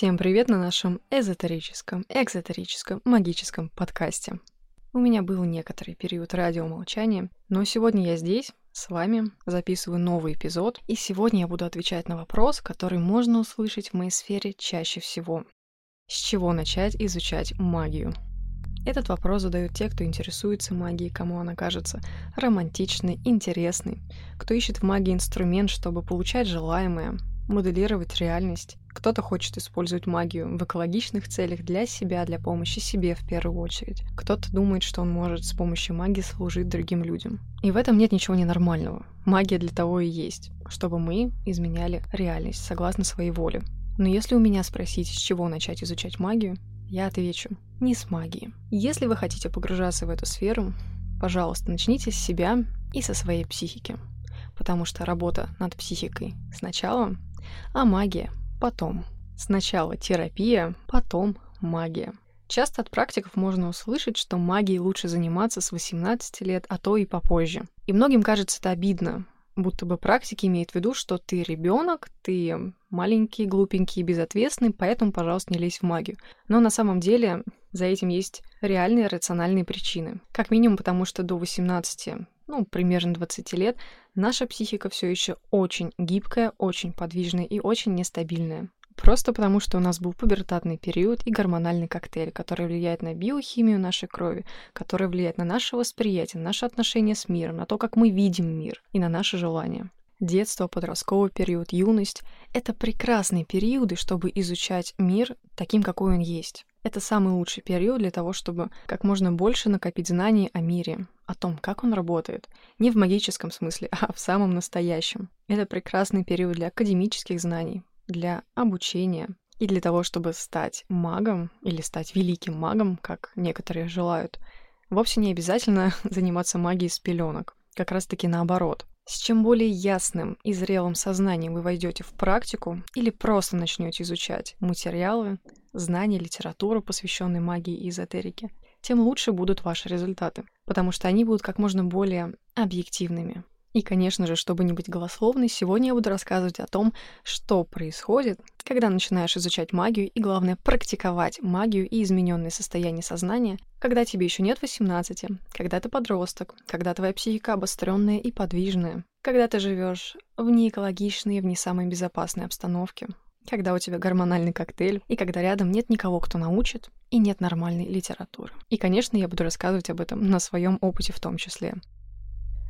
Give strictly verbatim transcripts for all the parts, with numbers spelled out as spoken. Всем привет на нашем эзотерическом, экзотерическом, магическом подкасте. У меня был некоторый период радиомолчания, но сегодня я здесь, с вами, записываю новый эпизод, и сегодня я буду отвечать на вопрос, который можно услышать в моей сфере чаще всего. С чего начать изучать магию? Этот вопрос задают те, кто интересуется магией, кому она кажется романтичной, интересной, кто ищет в магии инструмент, чтобы получать желаемое, моделировать реальность. Кто-то хочет использовать магию в экологичных целях для себя, для помощи себе в первую очередь. Кто-то думает, что он может с помощью магии служить другим людям. И в этом нет ничего ненормального. Магия для того и есть, чтобы мы изменяли реальность согласно своей воле. Но если у меня спросить, с чего начать изучать магию, я отвечу: не с магии. Если вы хотите погружаться в эту сферу, пожалуйста, начните с себя и со своей психики. Потому что работа над психикой сначала, а магия потом. Сначала терапия, потом магия. Часто от практиков можно услышать, что магией лучше заниматься с восемнадцати лет, а то и попозже. И многим кажется это обидно, будто бы практики имеют в виду, что ты ребенок, ты маленький, глупенький, безответственный, поэтому, пожалуйста, не лезь в магию. Но на самом деле за этим есть реальные рациональные причины. Как минимум потому, что до восемнадцати, ну, примерно двадцати лет, наша психика все еще очень гибкая, очень подвижная и очень нестабильная. Просто потому, что у нас был пубертатный период и гормональный коктейль, который влияет на биохимию нашей крови, который влияет на наше восприятие, на наши отношения с миром, на то, как мы видим мир и на наши желания. Детство, подростковый период, юность — это прекрасные периоды, чтобы изучать мир таким, какой он есть. Это самый лучший период для того, чтобы как можно больше накопить знаний о мире, о том, как он работает. Не в магическом смысле, а в самом настоящем. Это прекрасный период для академических знаний, для обучения и для того, чтобы стать магом или стать великим магом, как некоторые желают. Вовсе не обязательно заниматься магией с пеленок. Как раз-таки наоборот. С чем более ясным и зрелым сознанием вы войдете в практику или просто начнете изучать материалы, знания, литературу, посвященную магии и эзотерике, тем лучше будут ваши результаты, потому что они будут как можно более объективными. И, конечно же, чтобы не быть голословной, сегодня я буду рассказывать о том, что происходит, когда начинаешь изучать магию и, главное, практиковать магию и измененные состояния сознания, когда тебе еще нет восемнадцати, когда ты подросток, когда твоя психика обостренная и подвижная, когда ты живешь в неэкологичной, в не самой безопасной обстановке, когда у тебя гормональный коктейль, и когда рядом нет никого, кто научит, и нет нормальной литературы. И, конечно, я буду рассказывать об этом на своем опыте в том числе.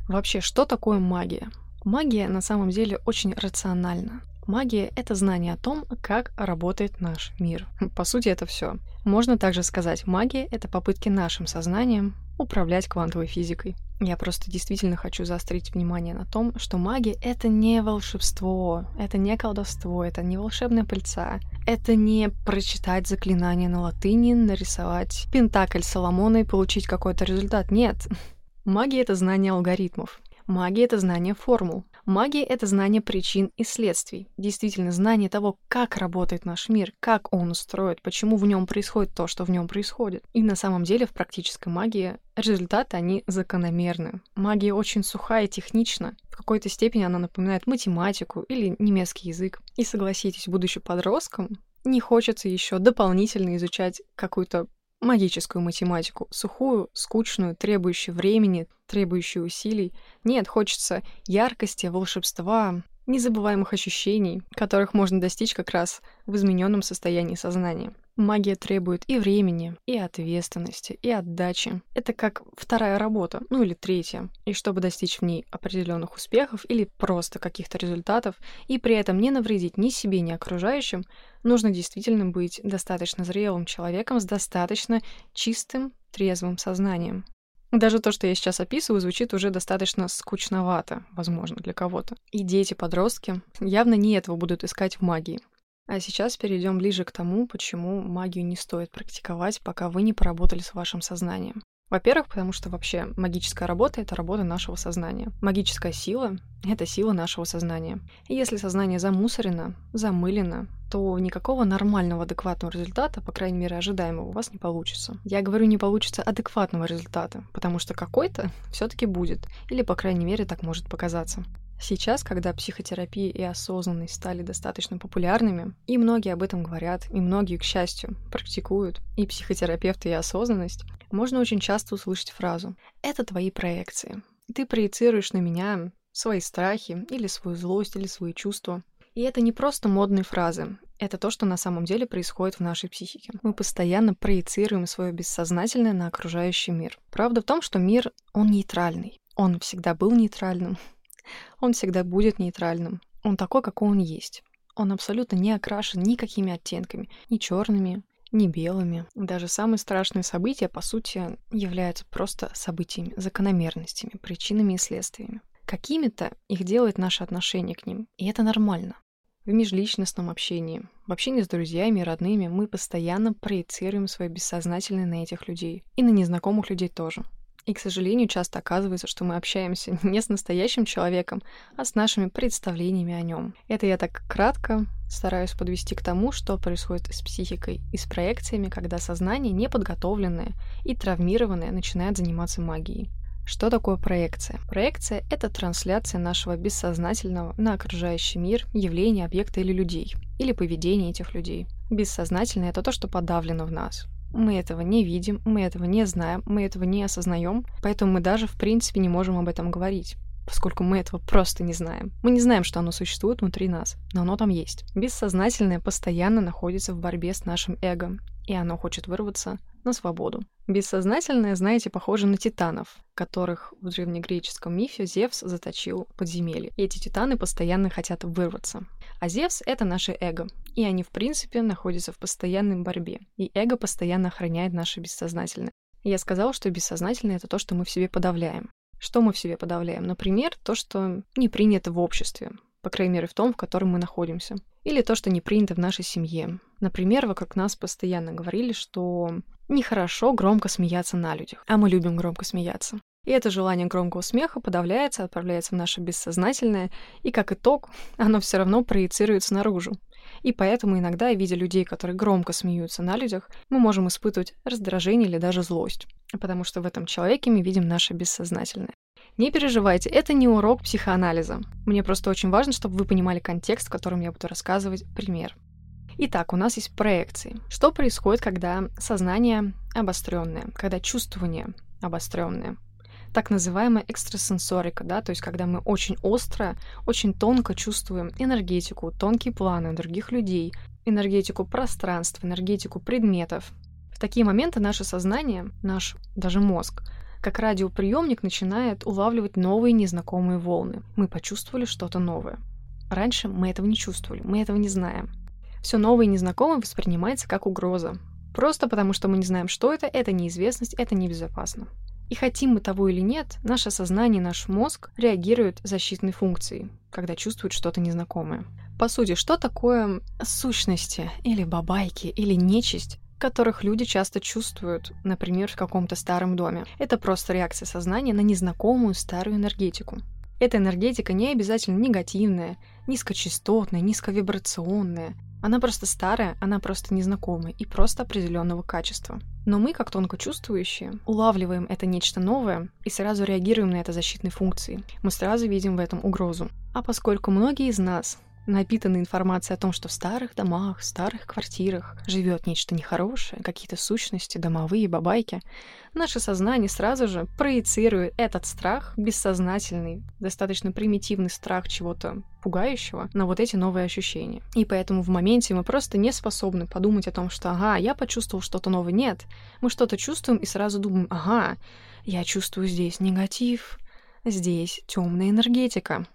Вообще, что такое магия? Магия на самом деле очень рациональна. Магия — это знание о том, как работает наш мир. По сути, это все. Можно также сказать, магия — это попытки нашим сознанием управлять квантовой физикой. Я просто действительно хочу заострить внимание на том, что магия — это не волшебство, это не колдовство, это не волшебная пыльца, это не прочитать заклинание на латыни, нарисовать пентакль Соломона и получить какой-то результат. Нет. Магия — это знание алгоритмов. Магия — это знание формул. Магия — это знание причин и следствий. Действительно, знание того, как работает наш мир, как он устроен, почему в нем происходит то, что в нем происходит. И на самом деле в практической магии результаты, они закономерны. Магия очень сухая и технична. В какой-то степени она напоминает математику или немецкий язык. И согласитесь, будучи подростком, не хочется еще дополнительно изучать какую-то магическую математику, сухую, скучную, требующую времени, требующую усилий. Нет, хочется яркости, волшебства, незабываемых ощущений, которых можно достичь как раз в измененном состоянии сознания. Магия требует и времени, и ответственности, и отдачи. Это как вторая работа, ну или третья. И чтобы достичь в ней определенных успехов или просто каких-то результатов, и при этом не навредить ни себе, ни окружающим, нужно действительно быть достаточно зрелым человеком с достаточно чистым, трезвым сознанием. Даже то, что я сейчас описываю, звучит уже достаточно скучновато, возможно, для кого-то. И дети-подростки явно не этого будут искать в магии. А сейчас перейдем ближе к тому, почему магию не стоит практиковать, пока вы не поработали с вашим сознанием. Во-первых, потому что вообще магическая работа — это работа нашего сознания. Магическая сила — это сила нашего сознания. И если сознание замусорено, замылено, то никакого нормального, адекватного результата, по крайней мере, ожидаемого, у вас не получится. Я говорю, не получится адекватного результата, потому что какой-то все-таки будет, или, по крайней мере, так может показаться. Сейчас, когда психотерапия и осознанность стали достаточно популярными, и многие об этом говорят, и многие, к счастью, практикуют, и психотерапевты, и осознанность, можно очень часто услышать фразу «это твои проекции». Ты проецируешь на меня свои страхи, или свою злость, или свои чувства. И это не просто модные фразы. Это то, что на самом деле происходит в нашей психике. Мы постоянно проецируем свое бессознательное на окружающий мир. Правда в том, что мир, он нейтральный. Он всегда был нейтральным. Он всегда будет нейтральным. Он такой, какой он есть. Он абсолютно не окрашен никакими оттенками. Ни черными, ни белыми. Даже самые страшные события, по сути, являются просто событиями, закономерностями, причинами и следствиями. Какими-то их делает наше отношение к ним. И это нормально. В межличностном общении, в общении с друзьями и родными мы постоянно проецируем свое бессознательное на этих людей. И на незнакомых людей тоже. И, к сожалению, часто оказывается, что мы общаемся не с настоящим человеком, а с нашими представлениями о нем. Это я так кратко стараюсь подвести к тому, что происходит с психикой и с проекциями, когда сознание неподготовленное и травмированное начинает заниматься магией. Что такое проекция? Проекция — это трансляция нашего бессознательного на окружающий мир, явления, объекта или людей, или поведения этих людей. Бессознательное — это то, что подавлено в нас. Мы этого не видим, мы этого не знаем, мы этого не осознаем, поэтому мы даже, в принципе, не можем об этом говорить, поскольку мы этого просто не знаем. Мы не знаем, что оно существует внутри нас, но оно там есть. Бессознательное постоянно находится в борьбе с нашим эго, и оно хочет вырваться на свободу. Бессознательное, знаете, похоже на титанов, которых в древнегреческом мифе Зевс заточил в подземелье. И эти титаны постоянно хотят вырваться. А Зевс — это наше эго, и они, в принципе, находятся в постоянной борьбе. И эго постоянно охраняет наше бессознательное. И я сказала, что бессознательное — это то, что мы в себе подавляем. Что мы в себе подавляем? Например, то, что не принято в обществе, по крайней мере, в том, в котором мы находимся. Или то, что не принято в нашей семье. Например, вокруг нас постоянно говорили, что нехорошо громко смеяться на людях. А мы любим громко смеяться. И это желание громкого смеха подавляется, отправляется в наше бессознательное, и как итог, оно все равно проецируется наружу. И поэтому иногда, видя людей, которые громко смеются на людях, мы можем испытывать раздражение или даже злость, потому что в этом человеке мы видим наше бессознательное. Не переживайте, это не урок психоанализа. Мне просто очень важно, чтобы вы понимали контекст, в котором я буду рассказывать пример. Итак, у нас есть проекции. Что происходит, когда сознание обостренное, когда чувствование обостренное? Так называемая экстрасенсорика, да, то есть когда мы очень остро, очень тонко чувствуем энергетику, тонкие планы других людей, энергетику пространства, энергетику предметов. В такие моменты наше сознание, наш даже мозг, как радиоприемник начинает улавливать новые незнакомые волны. Мы почувствовали что-то новое. Раньше мы этого не чувствовали, мы этого не знаем. Все новое и незнакомое воспринимается как угроза. Просто потому, что мы не знаем, что это, это неизвестность, это небезопасно. И хотим мы того или нет, наше сознание, наш мозг реагирует защитной функцией, когда чувствует что-то незнакомое. По сути, что такое сущности или бабайки или нечисть, которых люди часто чувствуют, например, в каком-то старом доме? Это просто реакция сознания на незнакомую старую энергетику. Эта энергетика не обязательно негативная, низкочастотная, низковибрационная. Она просто старая, она просто незнакомая и просто определенного качества. Но мы, как тонко чувствующие, улавливаем это нечто новое и сразу реагируем на это защитной функцией. Мы сразу видим в этом угрозу. А поскольку многие из нас напитаны информацией о том, что в старых домах, в старых квартирах живет нечто нехорошее, какие-то сущности, домовые, бабайки, наше сознание сразу же проецирует этот страх, бессознательный, достаточно примитивный страх чего-то пугающего, на вот эти новые ощущения. И поэтому в моменте мы просто не способны подумать о том, что «ага, я почувствовал что-то новое». Нет, мы что-то чувствуем и сразу думаем «ага, я чувствую здесь негатив, здесь темная энергетика».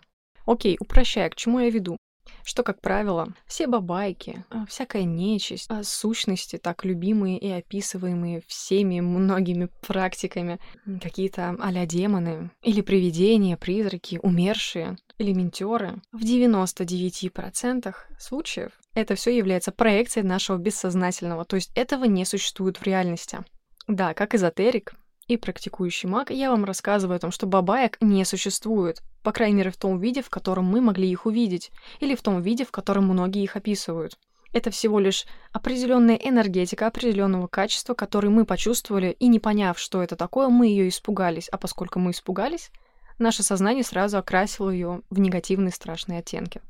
Окей, упрощая, к чему я веду? Что, как правило, все бабайки, всякая нечисть, сущности, так любимые и описываемые всеми многими практиками, какие-то а-ля демоны, или привидения, призраки, умершие, или ментеры, в девяноста девяти процентах случаев это все является проекцией нашего бессознательного, то есть этого не существует в реальности. Да, как эзотерик и практикующий маг, я вам рассказываю о том, что бабаек не существует, по крайней мере в том виде, в котором мы могли их увидеть, или в том виде, в котором многие их описывают. Это всего лишь определенная энергетика определенного качества, которую мы почувствовали, и не поняв, что это такое, мы ее испугались, а поскольку мы испугались, наше сознание сразу окрасило ее в негативные страшные оттенки.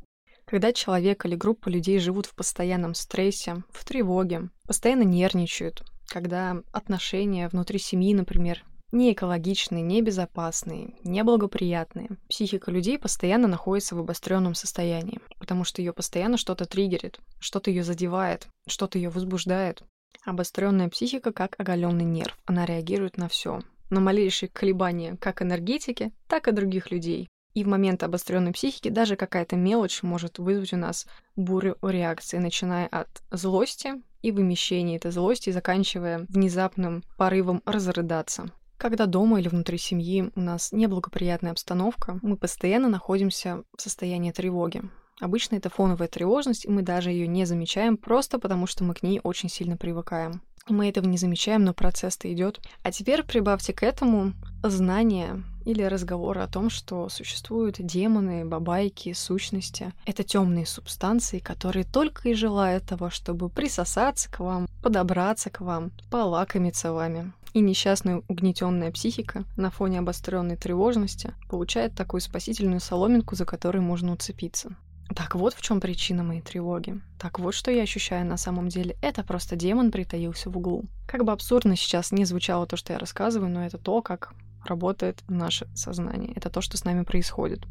Когда человек или группа людей живут в постоянном стрессе, в тревоге, постоянно нервничают, когда отношения внутри семьи, например, не экологичные, небезопасные, неблагоприятные, психика людей постоянно находится в обостренном состоянии, потому что ее постоянно что-то триггерит, что-то ее задевает, что-то ее возбуждает. Обостренная психика как оголенный нерв, она реагирует на все, на малейшие колебания как энергетики, так и других людей. И в момент обостренной психики даже какая-то мелочь может вызвать у нас бурю реакции, начиная от злости и вымещения этой злости, и заканчивая внезапным порывом разрыдаться. Когда дома или внутри семьи у нас неблагоприятная обстановка, мы постоянно находимся в состоянии тревоги. Обычно это фоновая тревожность, и мы даже ее не замечаем, просто потому что мы к ней очень сильно привыкаем. Мы этого не замечаем, но процесс-то идет. А теперь прибавьте к этому знания или разговоры о том, что существуют демоны, бабайки, сущности. Это темные субстанции, которые только и желают того, чтобы присосаться к вам, подобраться к вам, полакомиться вами. И несчастная угнетенная психика на фоне обостренной тревожности получает такую спасительную соломинку, за которой можно уцепиться. Так вот в чем причина моей тревоги. Так вот что я ощущаю на самом деле. Это просто демон притаился в углу. Как бы абсурдно сейчас не звучало то, что я рассказываю, но это то, как работает наше сознание. Это то, что с нами происходит.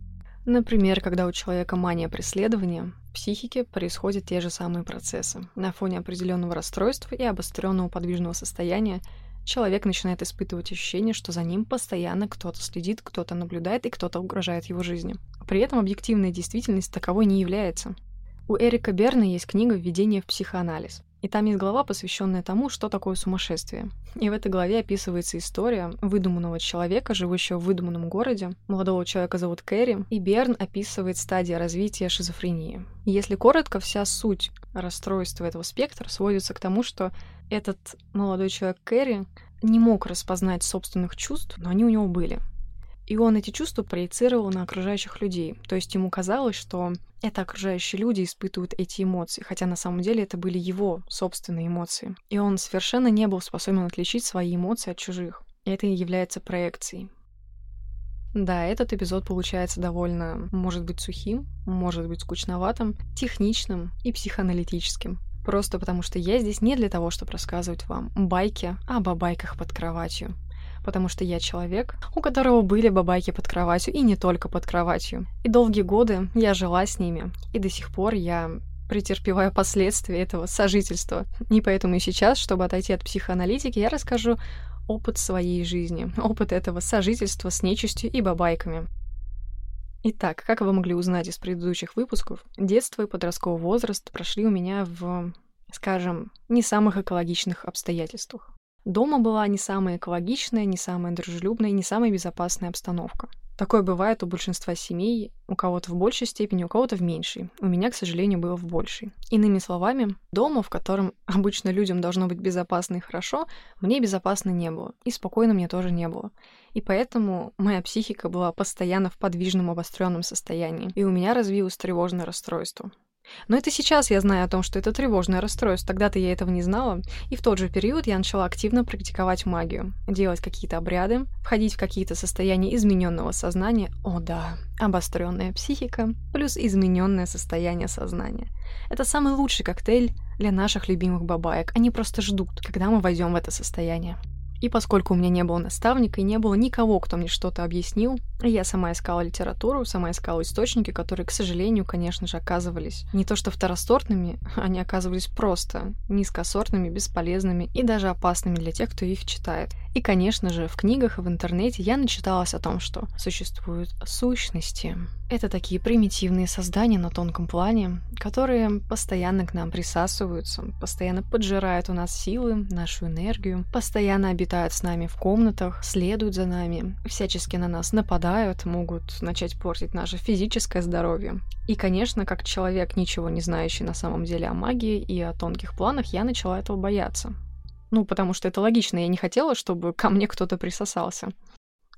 Например, когда у человека мания преследования, в психике происходят те же самые процессы. На фоне определенного расстройства и обостренного подвижного состояния человек начинает испытывать ощущение, что за ним постоянно кто-то следит, кто-то наблюдает и кто-то угрожает его жизни. При этом объективная действительность таковой не является. У Эрика Берна есть книга «Введение в психоанализ», и там есть глава, посвященная тому, что такое сумасшествие. И в этой главе описывается история выдуманного человека, живущего в выдуманном городе. Молодого человека зовут Кэрри, и Берн описывает стадии развития шизофрении. Если коротко, вся суть расстройства этого спектра сводится к тому, что этот молодой человек Кэрри не мог распознать собственных чувств, но они у него были. И он эти чувства проецировал на окружающих людей. То есть ему казалось, что это окружающие люди испытывают эти эмоции, хотя на самом деле это были его собственные эмоции. И он совершенно не был способен отличить свои эмоции от чужих. Это и является проекцией. Да, этот эпизод получается довольно, может быть, сухим, может быть, скучноватым, техничным и психоаналитическим. Просто потому что я здесь не для того, чтобы рассказывать вам байки о бабайках под кроватью. Потому что я человек, у которого были бабайки под кроватью, и не только под кроватью. И долгие годы я жила с ними, и до сих пор я претерпеваю последствия этого сожительства. И поэтому и сейчас, чтобы отойти от психоаналитики, я расскажу опыт своей жизни, опыт этого сожительства с нечистью и бабайками. Итак, как вы могли узнать из предыдущих выпусков, детство и подростковый возраст прошли у меня в, скажем, не самых экологичных обстоятельствах. Дома была не самая экологичная, не самая дружелюбная, не самая безопасная обстановка. Такое бывает у большинства семей, у кого-то в большей степени, у кого-то в меньшей. У меня, к сожалению, было в большей. Иными словами, дома, в котором обычно людям должно быть безопасно и хорошо, мне безопасно не было, и спокойно мне тоже не было. И поэтому моя психика была постоянно в подвижном, обостренном состоянии, и у меня развилось тревожное расстройство. Но это сейчас я знаю о том, что это тревожное расстройство. Тогда-то я этого не знала. И в тот же период я начала активно практиковать магию, делать какие-то обряды, входить в какие-то состояния измененного сознания. О да, обостренная психика плюс измененное состояние сознания. Это самый лучший коктейль для наших любимых бабаек. Они просто ждут, когда мы войдем в это состояние. И поскольку у меня не было наставника и не было никого, кто мне что-то объяснил, я сама искала литературу, сама искала источники, которые, к сожалению, конечно же, оказывались не то что второсортными, они оказывались просто низкосортными, бесполезными и даже опасными для тех, кто их читает. И, конечно же, в книгах и в интернете я начиталась о том, что существуют сущности. Это такие примитивные создания на тонком плане, которые постоянно к нам присасываются, постоянно поджирают у нас силы, нашу энергию, постоянно обитают с нами в комнатах, следуют за нами, всячески на нас нападают, могут начать портить наше физическое здоровье. И, конечно, как человек, ничего не знающий на самом деле о магии и о тонких планах, я начала этого бояться. Ну, потому что это логично, я не хотела, чтобы ко мне кто-то присосался.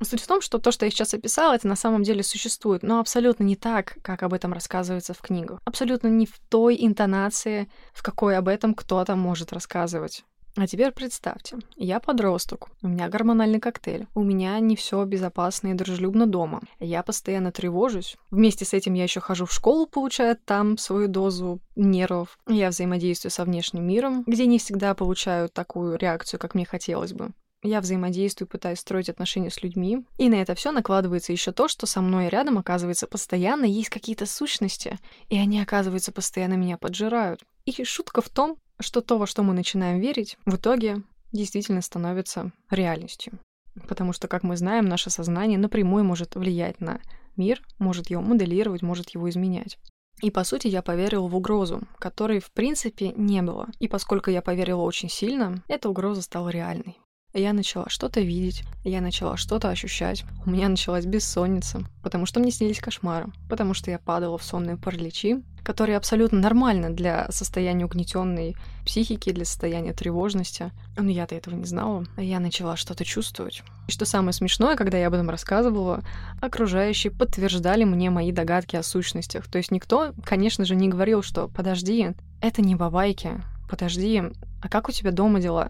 Суть в том, что то, что я сейчас описала, это на самом деле существует, но абсолютно не так, как об этом рассказывается в книгах. Абсолютно не в той интонации, в какой об этом кто-то может рассказывать. А теперь представьте, я подросток, у меня гормональный коктейль, у меня не все безопасно и дружелюбно дома, я постоянно тревожусь, вместе с этим я еще хожу в школу, получая там свою дозу нервов, я взаимодействую со внешним миром, где не всегда получаю такую реакцию, как мне хотелось бы. Я взаимодействую, пытаюсь строить отношения с людьми. И на это все накладывается еще то, что со мной рядом, оказывается, постоянно есть какие-то сущности. И они, оказывается, постоянно меня поджирают. И шутка в том, что то, во что мы начинаем верить, в итоге действительно становится реальностью. Потому что, как мы знаем, наше сознание напрямую может влиять на мир, может его моделировать, может его изменять. И, по сути, я поверила в угрозу, которой, в принципе, не было. И поскольку я поверила очень сильно, эта угроза стала реальной. Я начала что-то видеть, я начала что-то ощущать, у меня началась бессонница, потому что мне снились кошмары, потому что я падала в сонные параличи, которые абсолютно нормально для состояния угнетенной психики, для состояния тревожности. Но я-то этого не знала. Я начала что-то чувствовать. И что самое смешное, когда я об этом рассказывала, окружающие подтверждали мне мои догадки о сущностях. То есть никто, конечно же, не говорил, что «подожди, это не бабайки, подожди, а как у тебя дома дела?»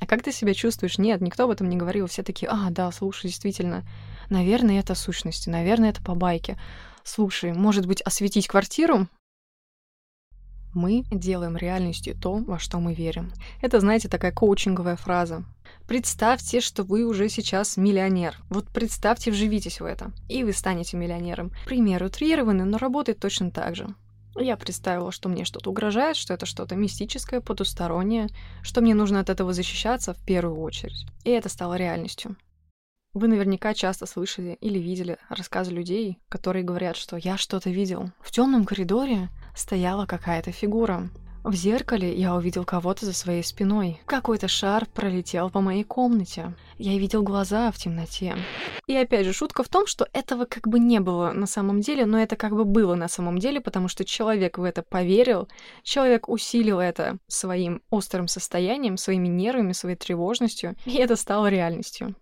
А как ты себя чувствуешь? Нет, никто об этом не говорил. Все такие, а, да, слушай, действительно, наверное, это сущности, наверное, это побайки. Слушай, может быть, осветить квартиру? Мы делаем реальностью то, во что мы верим. Это, знаете, такая коучинговая фраза. Представьте, что вы уже сейчас миллионер. Вот представьте, вживитесь в это, и вы станете миллионером. К примеру, утрированный, но работает точно так же. Я представила, что мне что-то угрожает, что это что-то мистическое, потустороннее, что мне нужно от этого защищаться в первую очередь. И это стало реальностью. Вы наверняка часто слышали или видели рассказы людей, которые говорят, что «я что-то видел». В темном коридоре стояла какая-то фигура. В зеркале я увидел кого-то за своей спиной. Какой-то шар пролетел по моей комнате. Я видел глаза в темноте. И опять же, шутка в том, что этого как бы не было на самом деле, но это как бы было на самом деле, потому что человек в это поверил, человек усилил это своим острым состоянием, своими нервами, своей тревожностью, и это стало реальностью.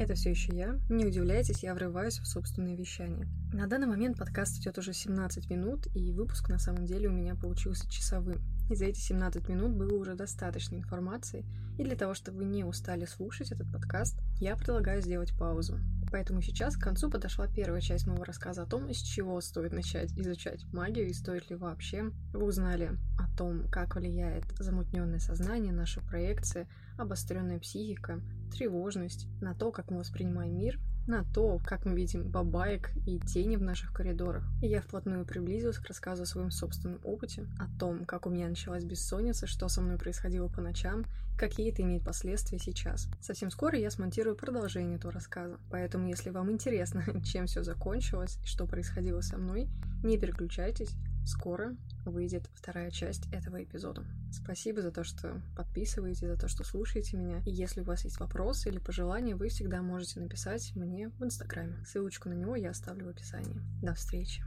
Это все еще я. Не удивляйтесь, я врываюсь в собственное вещание. На данный момент подкаст идет уже семнадцать минут, и выпуск на самом деле у меня получился часовым. И за эти семнадцать минут было уже достаточно информации, и для того, чтобы вы не устали слушать этот подкаст, я предлагаю сделать паузу. Поэтому сейчас к концу подошла первая часть моего рассказа о том, с чего стоит начать изучать магию и стоит ли вообще. Вы узнали о том, как влияет замутненное сознание, наши проекции, обостренная психика, тревожность, на то, как мы воспринимаем мир, на то, как мы видим бабаек и тени в наших коридорах. И я вплотную приблизилась к рассказу о своем собственном опыте, о том, как у меня началась бессонница, что со мной происходило по ночам, какие это имеет последствия сейчас. Совсем скоро я смонтирую продолжение этого рассказа, поэтому если вам интересно, чем все закончилось и что происходило со мной, не переключайтесь, скоро выйдет вторая часть этого эпизода. Спасибо за то, что подписываете, за то, что слушаете меня. И если у вас есть вопросы или пожелания, вы всегда можете написать мне в Инстаграме. Ссылочку на него я оставлю в описании. До встречи!